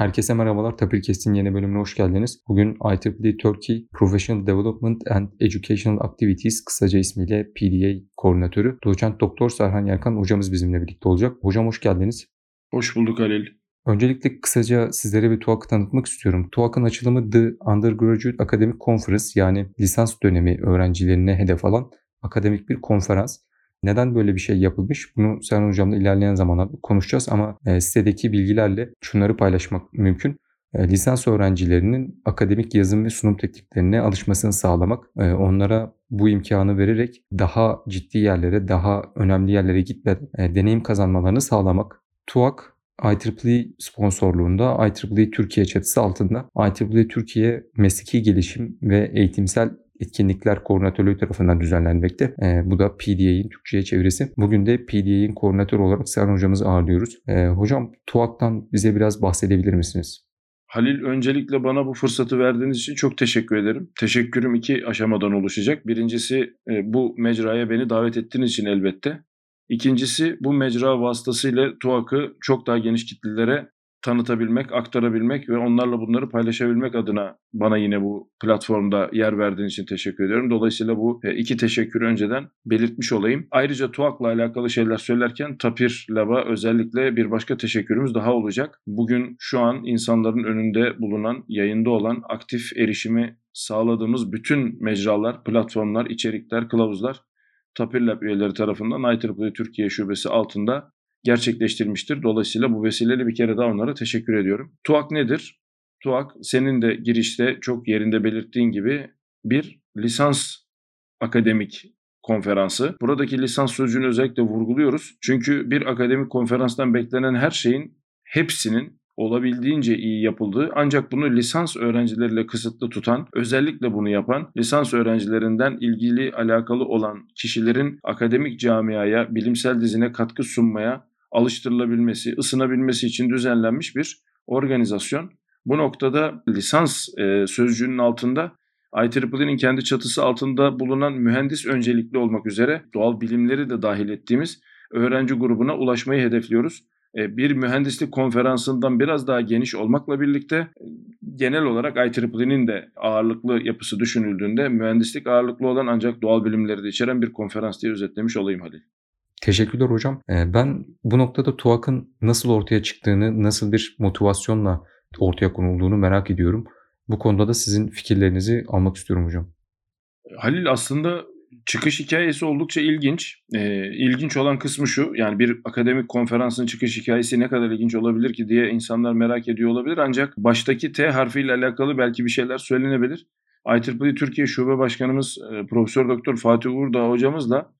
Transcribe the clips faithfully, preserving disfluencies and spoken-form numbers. Herkese merhabalar, Tapir Kesti'nin yeni bölümüne hoş geldiniz. Bugün I E E E Türkiye Professional Development and Educational Activities, kısaca ismiyle P D A koordinatörü Doçent Doktor Serhan Yerkan hocamız bizimle birlikte olacak. Hocam hoş geldiniz. Hoş bulduk Halil. Öncelikle kısaca sizlere bir TUAC'ı tanıtmak istiyorum. TUAC'ın açılımı The Undergraduate Academic Conference, yani lisans dönemi öğrencilerine hedef alan akademik bir konferans. Neden böyle bir şey yapılmış? Bunu Serhan Hocam'la ilerleyen zamanlarda konuşacağız ama sitedeki bilgilerle şunları paylaşmak mümkün. Lisans öğrencilerinin akademik yazım ve sunum tekniklerine alışmasını sağlamak, onlara bu imkanı vererek daha ciddi yerlere, daha önemli yerlere gitmeden deneyim kazanmalarını sağlamak. TUAC, I E E E sponsorluğunda I E E E Türkiye çatısı altında I E E E Türkiye Mesleki Gelişim ve Eğitimsel Etkinlikler Koordinatörlüğü tarafından düzenlenmekte. E, bu da P D A'nin Türkçe'ye çevirisi. Bugün de P D A'nin koordinatörü olarak Serhan hocamızı ağırlıyoruz. E, hocam, TUAC'tan bize biraz bahsedebilir misiniz? Halil, öncelikle bana bu fırsatı verdiğiniz için çok teşekkür ederim. Teşekkürüm iki aşamadan oluşacak. Birincisi, bu mecraya beni davet ettiğiniz için elbette. İkincisi, bu mecra vasıtasıyla TUAC'ı çok daha geniş kitlelere tanıtabilmek, aktarabilmek ve onlarla bunları paylaşabilmek adına bana yine bu platformda yer verdiğin için teşekkür ediyorum. Dolayısıyla bu iki teşekkürü önceden belirtmiş olayım. Ayrıca TUAC'la alakalı şeyler söylerken Tapir Lab'a özellikle bir başka teşekkürümüz daha olacak. Bugün şu an insanların önünde bulunan, yayında olan, aktif erişimi sağladığımız bütün mecralar, platformlar, içerikler, kılavuzlar Tapir Lab üyeleri tarafından I E E E Türkiye Şubesi altında gerçekleştirmiştir. Dolayısıyla bu vesileyle bir kere daha onlara teşekkür ediyorum. TUAC nedir? TUAC, senin de girişte çok yerinde belirttiğin gibi bir lisans akademik konferansı. Buradaki lisans sözcüğünü özellikle vurguluyoruz. Çünkü bir akademik konferanstan beklenen her şeyin hepsinin olabildiğince iyi yapıldığı, ancak bunu lisans öğrencileriyle kısıtlı tutan, özellikle bunu yapan, lisans öğrencilerinden ilgili alakalı olan kişilerin akademik camiaya, bilimsel dizine katkı sunmaya alıştırılabilmesi, ısınabilmesi için düzenlenmiş bir organizasyon. Bu noktada lisans e, sözcüğünün altında I E E E'nin kendi çatısı altında bulunan mühendis öncelikli olmak üzere doğal bilimleri de dahil ettiğimiz öğrenci grubuna ulaşmayı hedefliyoruz. Bir mühendislik konferansından biraz daha geniş olmakla birlikte genel olarak I E E E'nin de ağırlıklı yapısı düşünüldüğünde mühendislik ağırlıklı olan ancak doğal bilimleri de içeren bir konferans diye özetlemiş olayım Halil. Teşekkürler hocam. Ben bu noktada TUAC'ın nasıl ortaya çıktığını, nasıl bir motivasyonla ortaya konulduğunu merak ediyorum. Bu konuda da sizin fikirlerinizi almak istiyorum hocam. Halil, aslında çıkış hikayesi oldukça ilginç. Ee, ilginç olan kısmı şu, yani bir akademik konferansın çıkış hikayesi ne kadar ilginç olabilir ki diye insanlar merak ediyor olabilir. Ancak baştaki T harfiyle alakalı belki bir şeyler söylenebilir. I E E E Türkiye Şube Başkanımız Profesör Doktor Fatih Uğurdağ hocamızla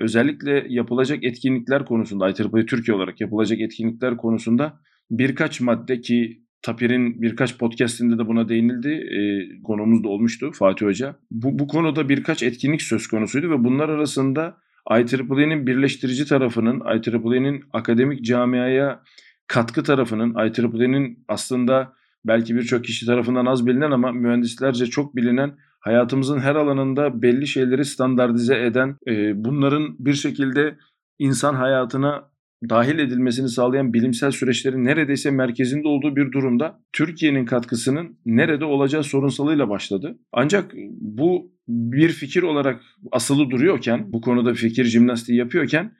özellikle yapılacak etkinlikler konusunda, I E E E Türkiye olarak yapılacak etkinlikler konusunda birkaç madde, ki Tapir'in birkaç podcastinde de buna değinildi. E, konuğumuz da olmuştu Fatih Hoca. Bu, bu konuda birkaç etkinlik söz konusuydu ve bunlar arasında I E E E'nin birleştirici tarafının, I E E E'nin akademik camiaya katkı tarafının, I E E E'nin aslında belki birçok kişi tarafından az bilinen ama mühendislerce çok bilinen, hayatımızın her alanında belli şeyleri standartize eden, e, bunların bir şekilde insan hayatına dahil edilmesini sağlayan bilimsel süreçlerin neredeyse merkezinde olduğu bir durumda Türkiye'nin katkısının nerede olacağı sorunsalıyla başladı. Ancak bu bir fikir olarak asılı duruyorken, bu konuda fikir jimnastiği yapıyorken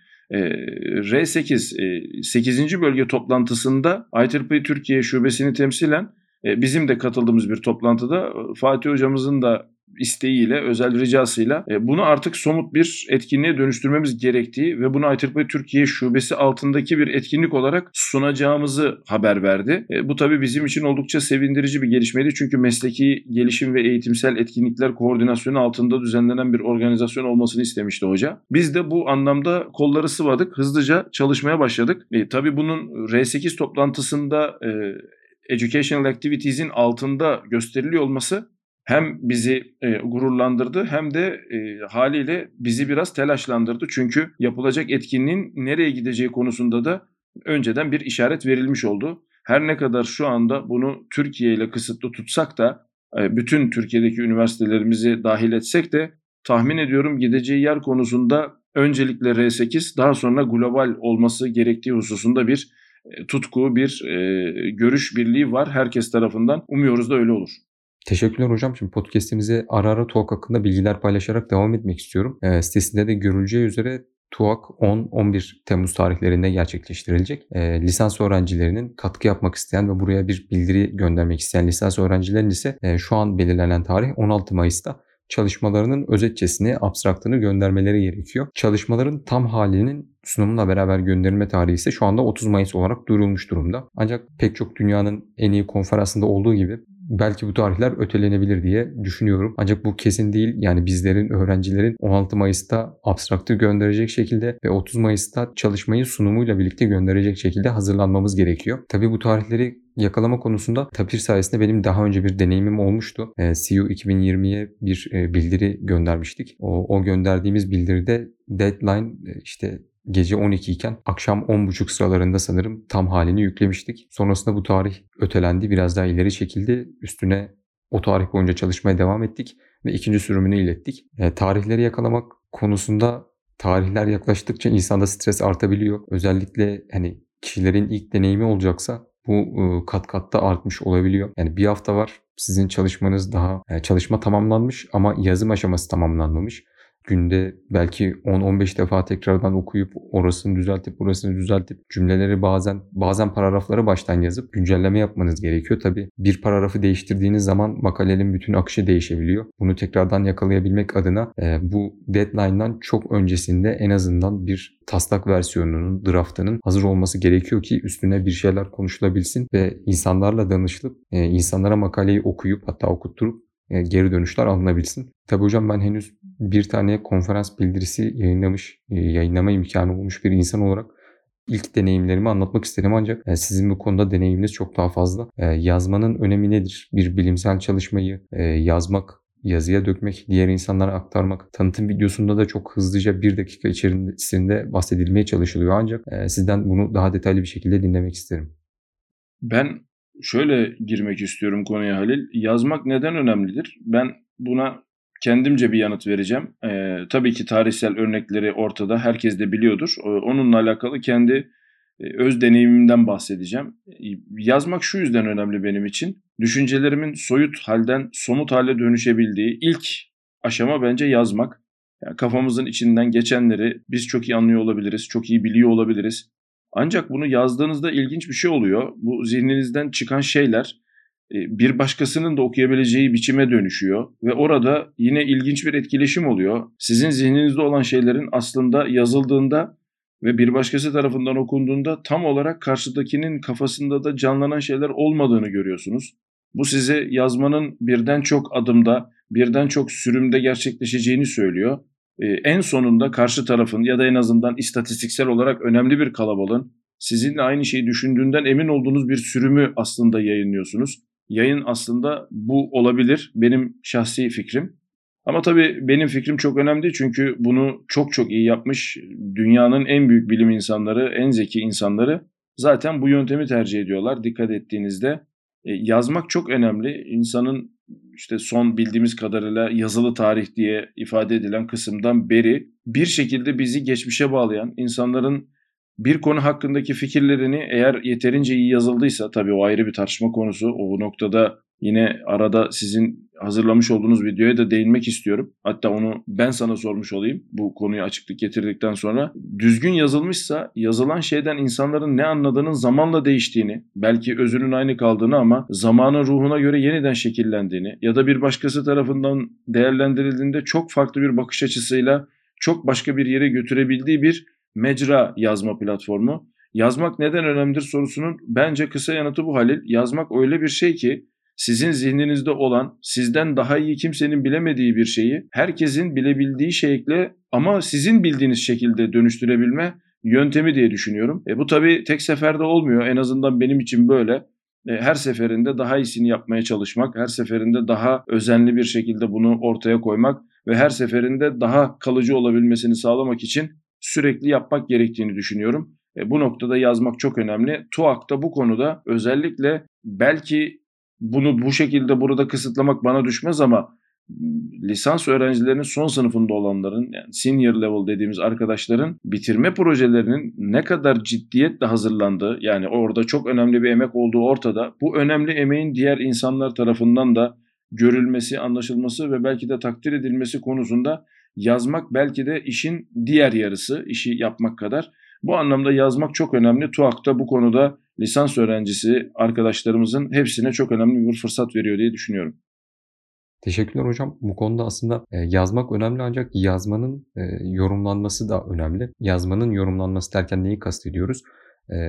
R sekiz sekizinci bölge toplantısında I E E E Türkiye Şubesini temsilen bizim de katıldığımız bir toplantıda Fatih hocamızın da isteğiyle, özel ricasıyla bunu artık somut bir etkinliğe dönüştürmemiz gerektiği ve bunu I E E E Türkiye Şubesi altındaki bir etkinlik olarak sunacağımızı haber verdi. Bu tabii bizim için oldukça sevindirici bir gelişmeydi. Çünkü mesleki gelişim ve eğitimsel etkinlikler koordinasyonu altında düzenlenen bir organizasyon olmasını istemişti hoca. Biz de bu anlamda kolları sıvadık, hızlıca çalışmaya başladık. E, tabii bunun R sekiz toplantısında e, Educational Activities'in altında gösteriliyor olması hem bizi e, gururlandırdı hem de e, haliyle bizi biraz telaşlandırdı. Çünkü yapılacak etkinliğin nereye gideceği konusunda da önceden bir işaret verilmiş oldu. Her ne kadar şu anda bunu Türkiye ile kısıtlı tutsak da, e, bütün Türkiye'deki üniversitelerimizi dahil etsek de tahmin ediyorum gideceği yer konusunda öncelikle R sekiz, daha sonra global olması gerektiği hususunda bir tutku, bir e, görüş birliği var herkes tarafından. Umuyoruz da öyle olur. Teşekkürler hocam. Şimdi podcast'imize ara ara TUAC hakkında bilgiler paylaşarak devam etmek istiyorum. E, sitesinde de görüleceği üzere TUAC on on bir Temmuz tarihlerinde gerçekleştirilecek. E, lisans öğrencilerinin katkı yapmak isteyen ve buraya bir bildiri göndermek isteyen lisans öğrencilerin ise e, şu an belirlenen tarih on altı Mayıs'ta çalışmalarının özetçesini, abstraktını göndermeleri gerekiyor. Çalışmaların tam halinin sunumla beraber gönderilme tarihi ise şu anda otuz Mayıs olarak duyurulmuş durumda. Ancak pek çok dünyanın en iyi konferansında olduğu gibi belki bu tarihler ötelenebilir diye düşünüyorum. Ancak bu kesin değil. Yani bizlerin, öğrencilerin on altı Mayıs'ta abstraktı gönderecek şekilde ve otuz Mayıs'ta çalışmayı sunumuyla birlikte gönderecek şekilde hazırlanmamız gerekiyor. Tabii bu tarihleri yakalama konusunda Tapir sayesinde benim daha önce bir deneyimim olmuştu. E, C U iki bin yirmiye bir e, bildiri göndermiştik. O, o gönderdiğimiz bildiride deadline e, işte gece on iki iken akşam on buçuk sıralarında sanırım tam halini yüklemiştik. Sonrasında bu tarih ötelendi, biraz daha ileri çekildi. Üstüne o tarih boyunca çalışmaya devam ettik ve ikinci sürümünü ilettik. E, tarihleri yakalamak konusunda tarihler yaklaştıkça insanda stres artabiliyor. Özellikle hani kişilerin ilk deneyimi olacaksa bu kat katta artmış olabiliyor. Yani bir hafta var, sizin çalışmanız daha, yani çalışma tamamlanmış ama yazım aşaması tamamlanmamış. Günde belki on on beş defa tekrardan okuyup orasını düzeltip burasını düzeltip cümleleri bazen bazen paragrafları baştan yazıp güncelleme yapmanız gerekiyor. Tabii bir paragrafı değiştirdiğiniz zaman makalenin bütün akışı değişebiliyor. Bunu tekrardan yakalayabilmek adına e, bu deadline'dan çok öncesinde en azından bir taslak versiyonunun, draftının hazır olması gerekiyor ki üstüne bir şeyler konuşulabilsin ve insanlarla danışılıp e, insanlara makaleyi okuyup hatta okutturup geri dönüşler alınabilsin. Tabii hocam ben henüz bir tane konferans bildirisi yayınlamış, yayınlama imkanı olmuş bir insan olarak ilk deneyimlerimi anlatmak isterim ancak sizin bu konuda deneyiminiz çok daha fazla. Yazmanın önemi nedir? Bir bilimsel çalışmayı yazmak, yazıya dökmek, diğer insanlara aktarmak. Tanıtım videosunda da çok hızlıca bir dakika içerisinde bahsedilmeye çalışılıyor ancak sizden bunu daha detaylı bir şekilde dinlemek isterim. Ben şöyle girmek istiyorum konuya Halil. Yazmak neden önemlidir? Ben buna kendimce bir yanıt vereceğim. Ee, tabii ki tarihsel örnekleri ortada. Herkes de biliyordur. Onunla alakalı kendi öz deneyimimden bahsedeceğim. Yazmak şu yüzden önemli benim için. Düşüncelerimin soyut halden somut hale dönüşebildiği ilk aşama bence yazmak. Yani kafamızın içinden geçenleri biz çok iyi anlıyor olabiliriz, çok iyi biliyor olabiliriz. Ancak bunu yazdığınızda ilginç bir şey oluyor. Bu zihninizden çıkan şeyler bir başkasının da okuyabileceği biçime dönüşüyor. Ve orada yine ilginç bir etkileşim oluyor. Sizin zihninizde olan şeylerin aslında yazıldığında ve bir başkası tarafından okunduğunda tam olarak karşıdakinin kafasında da canlanan şeyler olmadığını görüyorsunuz. Bu size yazmanın birden çok adımda, birden çok sürümde gerçekleşeceğini söylüyor. En sonunda karşı tarafın ya da en azından istatistiksel olarak önemli bir kalabalığın sizinle aynı şeyi düşündüğünden emin olduğunuz bir sürümü aslında yayınlıyorsunuz. Yayın aslında bu olabilir, benim şahsi fikrim. Ama tabii benim fikrim çok önemli çünkü bunu çok çok iyi yapmış dünyanın en büyük bilim insanları, en zeki insanları zaten bu yöntemi tercih ediyorlar. Dikkat ettiğinizde yazmak çok önemli. İnsanın İşte son bildiğimiz kadarıyla yazılı tarih diye ifade edilen kısımdan beri bir şekilde bizi geçmişe bağlayan, insanların bir konu hakkındaki fikirlerini eğer yeterince iyi yazıldıysa, tabii o ayrı bir tartışma konusu, o noktada yine arada sizin hazırlamış olduğunuz videoya da değinmek istiyorum. Hatta onu ben sana sormuş olayım bu konuya açıklık getirdikten sonra. Düzgün yazılmışsa yazılan şeyden insanların ne anladığının zamanla değiştiğini, belki özünün aynı kaldığını ama zamanın ruhuna göre yeniden şekillendiğini ya da bir başkası tarafından değerlendirildiğinde çok farklı bir bakış açısıyla çok başka bir yere götürebildiği bir mecra yazma platformu. Yazmak neden önemlidir sorusunun bence kısa yanıtı bu Halil. Yazmak öyle bir şey ki sizin zihninizde olan, sizden daha iyi kimsenin bilemediği bir şeyi, herkesin bilebildiği şekle ama sizin bildiğiniz şekilde dönüştürebilme yöntemi diye düşünüyorum. E bu tabii tek seferde olmuyor. En azından benim için böyle. E her seferinde daha iyisini yapmaya çalışmak, her seferinde daha özenli bir şekilde bunu ortaya koymak ve her seferinde daha kalıcı olabilmesini sağlamak için sürekli yapmak gerektiğini düşünüyorum. E bu noktada yazmak çok önemli. TUAC'ta bu konuda özellikle belki bunu bu şekilde burada kısıtlamak bana düşmez ama lisans öğrencilerinin son sınıfında olanların, yani senior level dediğimiz arkadaşların bitirme projelerinin ne kadar ciddiyetle hazırlandığı, yani orada çok önemli bir emek olduğu ortada. Bu önemli emeğin diğer insanlar tarafından da görülmesi, anlaşılması ve belki de takdir edilmesi konusunda yazmak belki de işin diğer yarısı, işi yapmak kadar. Bu anlamda yazmak çok önemli. TUAC'ta bu konuda lisans öğrencisi arkadaşlarımızın hepsine çok önemli bir fırsat veriyor diye düşünüyorum. Teşekkürler hocam. Bu konuda aslında yazmak önemli, ancak yazmanın yorumlanması da önemli. Yazmanın yorumlanması derken neyi kastediyoruz?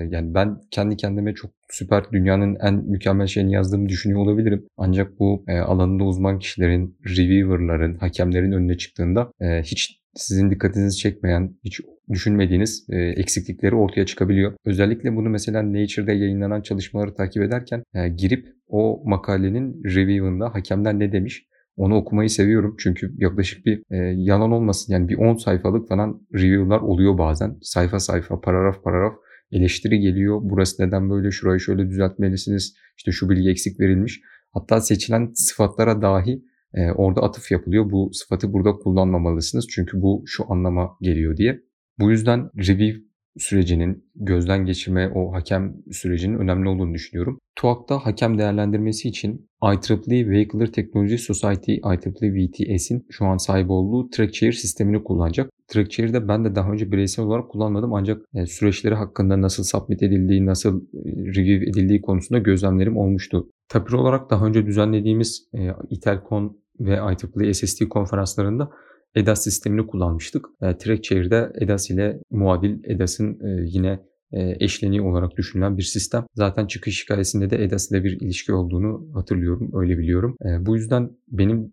Yani ben kendi kendime çok süper, dünyanın en mükemmel şeyini yazdığımı düşünüyor olabilirim. Ancak bu alanında uzman kişilerin, reviewer'ların, hakemlerin önüne çıktığında hiç sizin dikkatinizi çekmeyen, hiç düşünmediğiniz eksiklikleri ortaya çıkabiliyor. Özellikle bunu mesela Nature'da yayınlanan çalışmaları takip ederken girip o makalenin review'ında hakemler ne demiş, onu okumayı seviyorum. Çünkü yaklaşık bir e, yalan olmasın yani bir on sayfalık falan review'lar oluyor bazen. Sayfa sayfa, paragraf paragraf eleştiri geliyor. Burası neden böyle, şurayı şöyle düzeltmelisiniz, İşte şu bilgi eksik verilmiş. Hatta seçilen sıfatlara dahi e, orada atıf yapılıyor. Bu sıfatı burada kullanmamalısınız çünkü bu şu anlama geliyor diye. Bu yüzden review sürecinin, gözden geçirme, o hakem sürecinin önemli olduğunu düşünüyorum. TUAC'ta hakem değerlendirmesi için I E E E Vehicle Technology Society, I E E E V T S'in şu an sahip olduğu Trackchair sistemini kullanacak. Trackchair'de ben de daha önce bireysel olarak kullanmadım, ancak süreçleri hakkında nasıl submit edildiği, nasıl review edildiği konusunda gözlemlerim olmuştu. Tapir olarak daha önce düzenlediğimiz Itercon ve I E E E S S D konferanslarında E D A S sistemini kullanmıştık. Trackchair'de E D A S ile muadil, E D A S'ın yine eşleniği olarak düşünülen bir sistem. Zaten çıkış hikayesinde de E D A S ile bir ilişki olduğunu hatırlıyorum, öyle biliyorum. Bu yüzden benim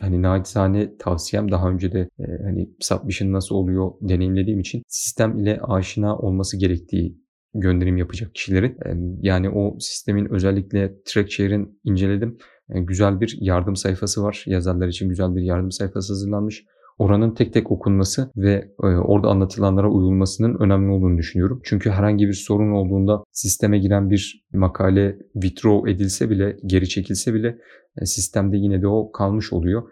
hani naçizane tavsiyem, daha önce de hani submission nasıl oluyor deneyimlediğim için, sistem ile aşina olması gerektiği gönderim yapacak kişilerin. Yani o sistemin, özellikle Trackchair'in inceledim. Güzel bir yardım sayfası var. Yazarlar için güzel bir yardım sayfası hazırlanmış. Oranın tek tek okunması ve orada anlatılanlara uyulmasının önemli olduğunu düşünüyorum. Çünkü herhangi bir sorun olduğunda sisteme giren bir makale withdraw edilse bile, geri çekilse bile sistemde yine de o kalmış oluyor.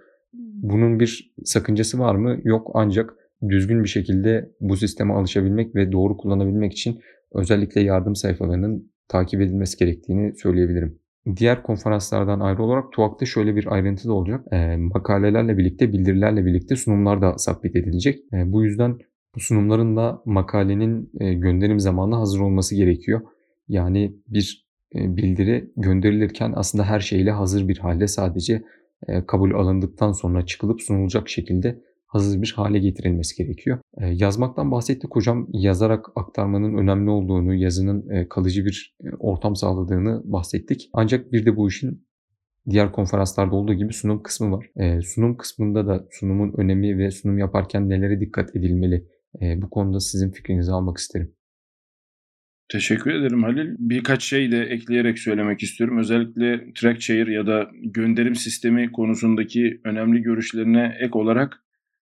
Bunun bir sakıncası var mı? Yok, ancak düzgün bir şekilde bu sisteme alışabilmek ve doğru kullanabilmek için özellikle yardım sayfalarının takip edilmesi gerektiğini söyleyebilirim. Diğer konferanslardan ayrı olarak TUAC'ta şöyle bir ayrıntı da olacak. E, makalelerle birlikte, bildirilerle birlikte sunumlar da submit edilecek. E, bu yüzden bu sunumların da makalenin e, gönderim zamanına hazır olması gerekiyor. Yani bir e, bildiri gönderilirken aslında her şeyle hazır bir halde, sadece e, kabul alındıktan sonra çıkılıp sunulacak şekilde hazır bir hale getirilmesi gerekiyor. E, yazmaktan bahsettik hocam. Yazarak aktarmanın önemli olduğunu, yazının e, kalıcı bir e, ortam sağladığını bahsettik. Ancak bir de bu işin diğer konferanslarda olduğu gibi sunum kısmı var. E, sunum kısmında da sunumun önemi ve sunum yaparken nelere dikkat edilmeli? E, bu konuda sizin fikrinizi almak isterim. Teşekkür ederim Halil. Birkaç şey de ekleyerek söylemek istiyorum. Özellikle Trackchair ya da gönderim sistemi konusundaki önemli görüşlerine ek olarak,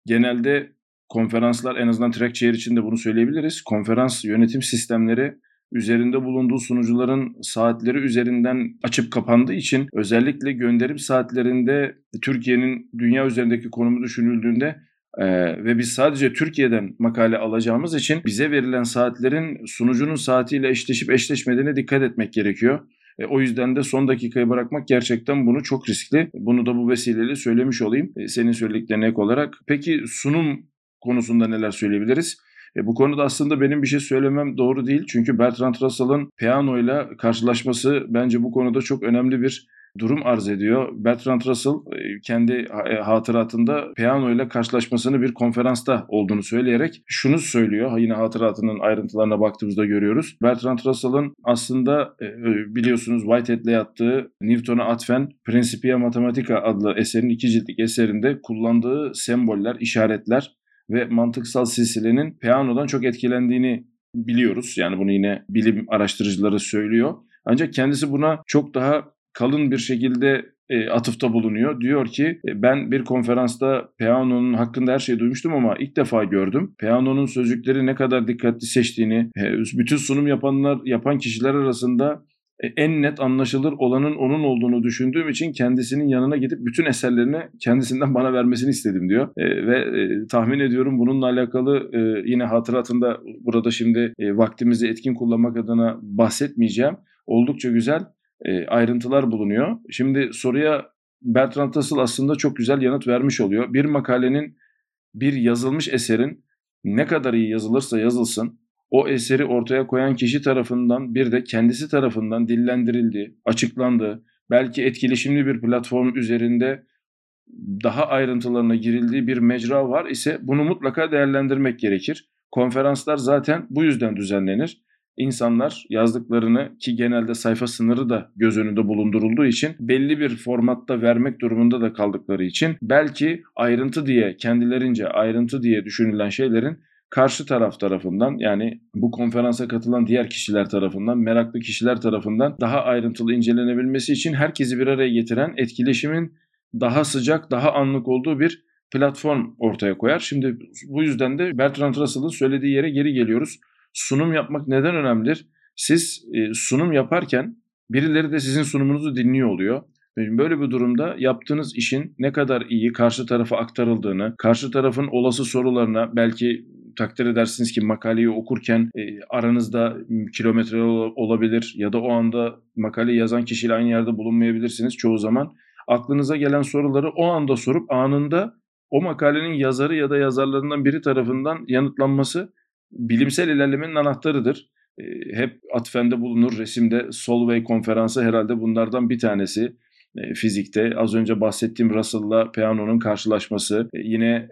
genelde konferanslar, en azından Trackchair için de bunu söyleyebiliriz, konferans yönetim sistemleri üzerinde bulunduğu sunucuların saatleri üzerinden açıp kapandığı için, özellikle gönderim saatlerinde Türkiye'nin dünya üzerindeki konumu düşünüldüğünde e, ve biz sadece Türkiye'den makale alacağımız için bize verilen saatlerin sunucunun saatiyle eşleşip eşleşmediğine dikkat etmek gerekiyor. E, o yüzden de son dakikaya bırakmak gerçekten bunu çok riskli. Bunu da bu vesileyle söylemiş olayım e, senin söylediklerine ek olarak. Peki sunum konusunda neler söyleyebiliriz? E, bu konuda aslında benim bir şey söylemem doğru değil. Çünkü Bertrand Russell'ın Peano ile karşılaşması bence bu konuda çok önemli bir durum arz ediyor. Bertrand Russell kendi hatıratında Peano ile karşılaşmasını bir konferansta olduğunu söyleyerek şunu söylüyor. Yine hatıratının ayrıntılarına baktığımızda görüyoruz. Bertrand Russell'ın aslında biliyorsunuz Whitehead'le yaptığı, Newton'a atfen Principia Mathematica adlı eserin, iki ciltlik eserinde kullandığı semboller, işaretler ve mantıksal silsilenin Peano'dan çok etkilendiğini biliyoruz. Yani bunu yine bilim araştırıcıları söylüyor. Ancak kendisi buna çok daha kalın bir şekilde e, atıfta bulunuyor. Diyor ki e, ben bir konferansta Peano'nun hakkında her şeyi duymuştum ama ilk defa gördüm. Peano'nun sözcükleri ne kadar dikkatli seçtiğini, e, bütün sunum yapanlar yapan kişiler arasında en net anlaşılır olanın onun olduğunu düşündüğüm için kendisinin yanına gidip bütün eserlerini kendisinden bana vermesini istedim diyor. E, ve e, tahmin ediyorum bununla alakalı e, yine hatıratında burada şimdi e, vaktimizi etkin kullanmak adına bahsetmeyeceğim. Oldukça güzel e, ayrıntılar bulunuyor. Şimdi soruya Bertrand Russell aslında çok güzel yanıt vermiş oluyor. Bir makalenin, bir yazılmış eserin ne kadar iyi yazılırsa yazılsın, o eseri ortaya koyan kişi tarafından bir de kendisi tarafından dillendirildi, açıklandı, belki etkileşimli bir platform üzerinde daha ayrıntılarına girildiği bir mecra var ise bunu mutlaka değerlendirmek gerekir. Konferanslar zaten bu yüzden düzenlenir. İnsanlar yazdıklarını, ki genelde sayfa sınırı da göz önünde bulundurulduğu için, belli bir formatta vermek durumunda da kaldıkları için belki ayrıntı diye, kendilerince ayrıntı diye düşünülen şeylerin karşı taraf tarafından, yani bu konferansa katılan diğer kişiler tarafından, meraklı kişiler tarafından daha ayrıntılı incelenebilmesi için herkesi bir araya getiren, etkileşimin daha sıcak, daha anlık olduğu bir platform ortaya koyar. Şimdi bu yüzden de Bertrand Russell'ın söylediği yere geri geliyoruz. Sunum yapmak neden önemlidir? Siz e, sunum yaparken birileri de sizin sunumunuzu dinliyor oluyor. Böyle bir durumda yaptığınız işin ne kadar iyi karşı tarafa aktarıldığını, karşı tarafın olası sorularına, belki takdir edersiniz ki makaleyi okurken e, aranızda kilometre olabilir ya da o anda makaleyi yazan kişiyle aynı yerde bulunmayabilirsiniz çoğu zaman. Aklınıza gelen soruları o anda sorup anında o makalenin yazarı ya da yazarlarından biri tarafından yanıtlanması bilimsel ilerlemenin anahtarıdır. Hep atfende bulunur resimde. Solvay konferansı herhalde bunlardan bir tanesi fizikte. Az önce bahsettiğim Russell'la Peano'nun karşılaşması. Yine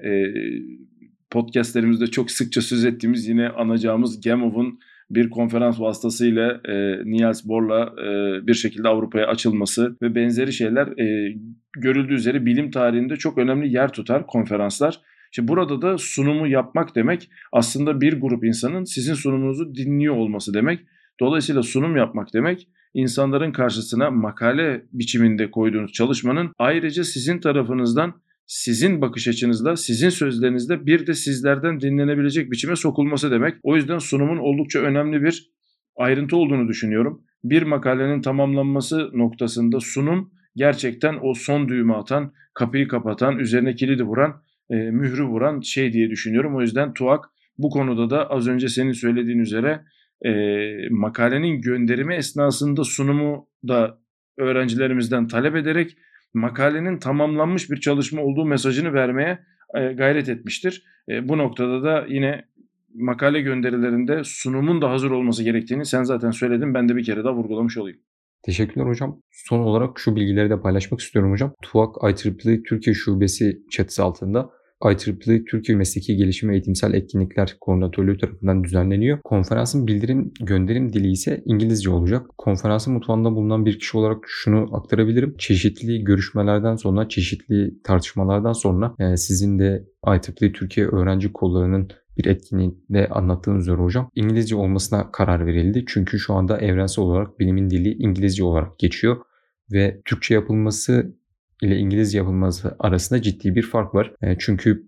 podcastlerimizde çok sıkça söz ettiğimiz, yine anacağımız Gamov'un bir konferans vasıtasıyla e, Niels Bohr'la e, bir şekilde Avrupa'ya açılması ve benzeri şeyler e, görüldüğü üzere bilim tarihinde çok önemli yer tutar konferanslar. İşte burada da sunumu yapmak demek aslında bir grup insanın sizin sunumunuzu dinliyor olması demek. Dolayısıyla sunum yapmak demek insanların karşısına makale biçiminde koyduğunuz çalışmanın ayrıca sizin tarafınızdan, sizin bakış açınızla, sizin sözlerinizle bir de sizlerden dinlenebilecek biçime sokulması demek. O yüzden sunumun oldukça önemli bir ayrıntı olduğunu düşünüyorum. Bir makalenin tamamlanması noktasında sunum gerçekten o son düğümü atan, kapıyı kapatan, üzerine kilidi vuran, E, mührü vuran şey diye düşünüyorum. O yüzden TÜAC bu konuda da az önce senin söylediğin üzere e, makalenin gönderimi esnasında sunumu da öğrencilerimizden talep ederek makalenin tamamlanmış bir çalışma olduğu mesajını vermeye e, gayret etmiştir. E, bu noktada da yine makale gönderilerinde sunumun da hazır olması gerektiğini sen zaten söyledin. Ben de bir kere daha vurgulamış olayım. Teşekkürler hocam. Son olarak şu bilgileri de paylaşmak istiyorum hocam. TÜAC I E E E Türkiye Şubesi çatısı altında I E E E Türkiye Mesleki Gelişim ve Eğitimsel Etkinlikler Koordinatörlüğü tarafından düzenleniyor. Konferansın bildirim gönderim dili ise İngilizce olacak. Konferansın mutfağında bulunan bir kişi olarak şunu aktarabilirim. Çeşitli görüşmelerden sonra, çeşitli tartışmalardan sonra sizin de I E E E Türkiye öğrenci kollarının bir etkinlikte anlattığınız üzere hocam, İngilizce olmasına karar verildi. Çünkü şu anda evrensel olarak bilimin dili İngilizce olarak geçiyor ve Türkçe yapılması ile İngilizce yapılması arasında ciddi bir fark var. Çünkü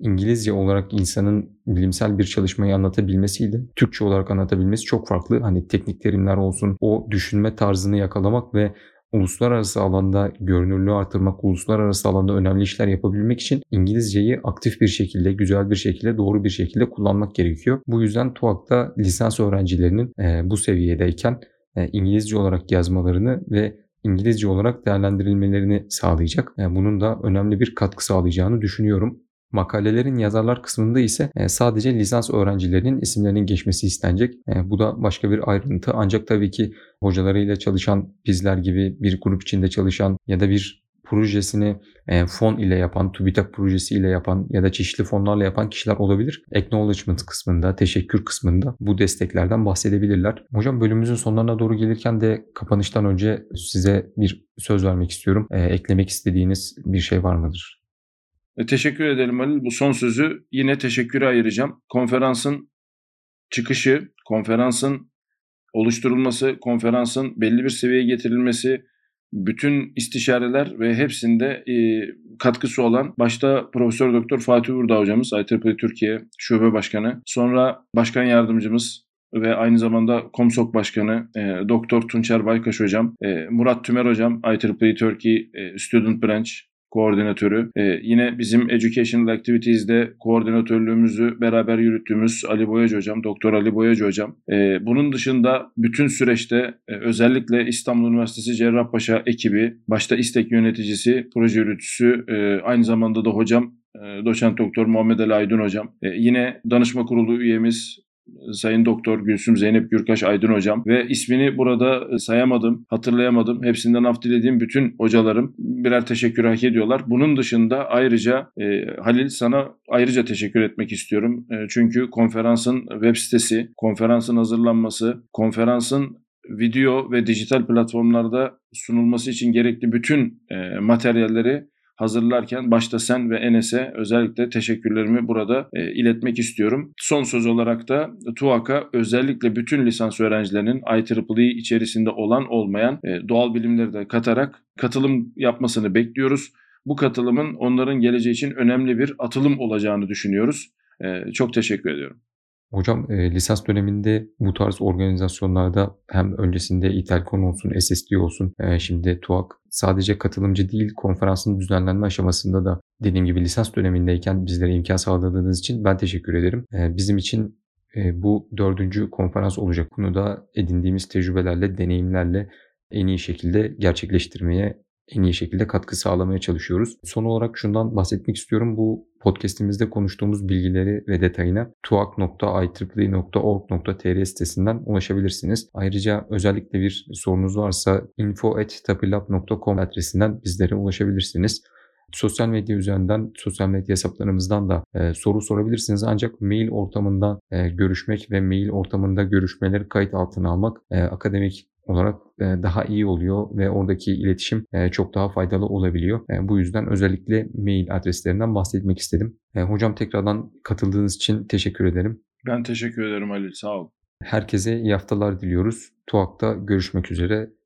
İngilizce olarak insanın bilimsel bir çalışmayı anlatabilmesiyle Türkçe olarak anlatabilmesi çok farklı. Hani teknik terimler olsun, o düşünme tarzını yakalamak ve uluslararası alanda görünürlüğü artırmak, uluslararası alanda önemli işler yapabilmek için İngilizceyi aktif bir şekilde, güzel bir şekilde, doğru bir şekilde kullanmak gerekiyor. Bu yüzden TÜAC'ta lisans öğrencilerinin e, bu seviyedeyken e, İngilizce olarak yazmalarını ve İngilizce olarak değerlendirilmelerini sağlayacak. E, bunun da önemli bir katkı sağlayacağını düşünüyorum. Makalelerin yazarlar kısmında ise sadece lisans öğrencilerinin isimlerinin geçmesi istenecek. Bu da başka bir ayrıntı. Ancak tabii ki hocalarıyla çalışan, bizler gibi bir grup içinde çalışan ya da bir projesini fon ile yapan, TÜBİTAK projesi ile yapan ya da çeşitli fonlarla yapan kişiler olabilir. Acknowledgement kısmında, teşekkür kısmında bu desteklerden bahsedebilirler. Hocam bölümümüzün sonlarına doğru gelirken de kapanıştan önce size bir söz vermek istiyorum. Eklemek istediğiniz bir şey var mıdır? Teşekkür ederim Halil. Bu son sözü yine teşekküre ayıracağım. Konferansın çıkışı, konferansın oluşturulması, konferansın belli bir seviyeye getirilmesi, bütün istişareler ve hepsinde e, katkısı olan başta Profesör Doktor Fatih Uğurdağ hocamız, I E E E Türkiye Şube Başkanı, sonra Başkan Yardımcımız ve aynı zamanda Komsok Başkanı e, Doktor Tunçer Baykaş Hocam, e, Murat Tümer Hocam, I E E E Turkey e, Student Branch Koordinatörü. Ee, yine bizim Educational Activities'de koordinatörlüğümüzü beraber yürüttüğümüz Ali Boyacı Hocam, Doktor Ali Boyacı Hocam. Ee, bunun dışında bütün süreçte e, özellikle İstanbul Üniversitesi Cerrahpaşa ekibi, başta İSTEC yöneticisi, proje yürütücüsü, e, aynı zamanda da hocam, e, doçent doktor Muhammed Ali Aydın Hocam. E, yine danışma kurulu üyemiz Sayın Doktor Gülsüm Zeynep Gürkaş Aydın Hocam ve ismini burada sayamadım, hatırlayamadım. Hepsinden af dilediğim bütün hocalarım birer teşekkür hak ediyorlar. Bunun dışında ayrıca e, Halil, sana ayrıca teşekkür etmek istiyorum. E, çünkü konferansın web sitesi, konferansın hazırlanması, konferansın video ve dijital platformlarda sunulması için gerekli bütün e, materyalleri hazırlarken başta sen ve Enes'e özellikle teşekkürlerimi burada e, iletmek istiyorum. Son söz olarak da TUAC'a özellikle bütün lisans öğrencilerinin I E E E içerisinde olan olmayan e, doğal bilimleri de katarak katılım yapmasını bekliyoruz. Bu katılımın onların geleceği için önemli bir atılım olacağını düşünüyoruz. E, çok teşekkür ediyorum. Hocam e, lisans döneminde bu tarz organizasyonlarda hem öncesinde Itercon olsun, S S D olsun, e, şimdi TUAC sadece katılımcı değil, konferansın düzenlenme aşamasında da dediğim gibi lisans dönemindeyken bizlere imkan sağladığınız için ben teşekkür ederim. E, bizim için e, bu dördüncü konferans olacak. Bunu da edindiğimiz tecrübelerle, deneyimlerle en iyi şekilde gerçekleştirmeye, en iyi şekilde katkı sağlamaya çalışıyoruz. Son olarak şundan bahsetmek istiyorum. Bu podcast'imizde konuştuğumuz bilgileri ve detayına tuak nokta a i tripli nokta org nokta t r sitesinden ulaşabilirsiniz. Ayrıca özellikle bir sorunuz varsa info at tapilab nokta com adresinden bizlere ulaşabilirsiniz. Sosyal medya üzerinden, sosyal medya hesaplarımızdan da e, soru sorabilirsiniz. Ancak mail ortamında e, görüşmek ve mail ortamında görüşmeleri kayıt altına almak e, akademik olarak daha iyi oluyor ve oradaki iletişim çok daha faydalı olabiliyor. Bu yüzden özellikle mail adreslerinden bahsetmek istedim. Hocam, tekrardan katıldığınız için teşekkür ederim. Ben teşekkür ederim Halil, sağ ol. Herkese iyi haftalar diliyoruz. TUAC'ta görüşmek üzere.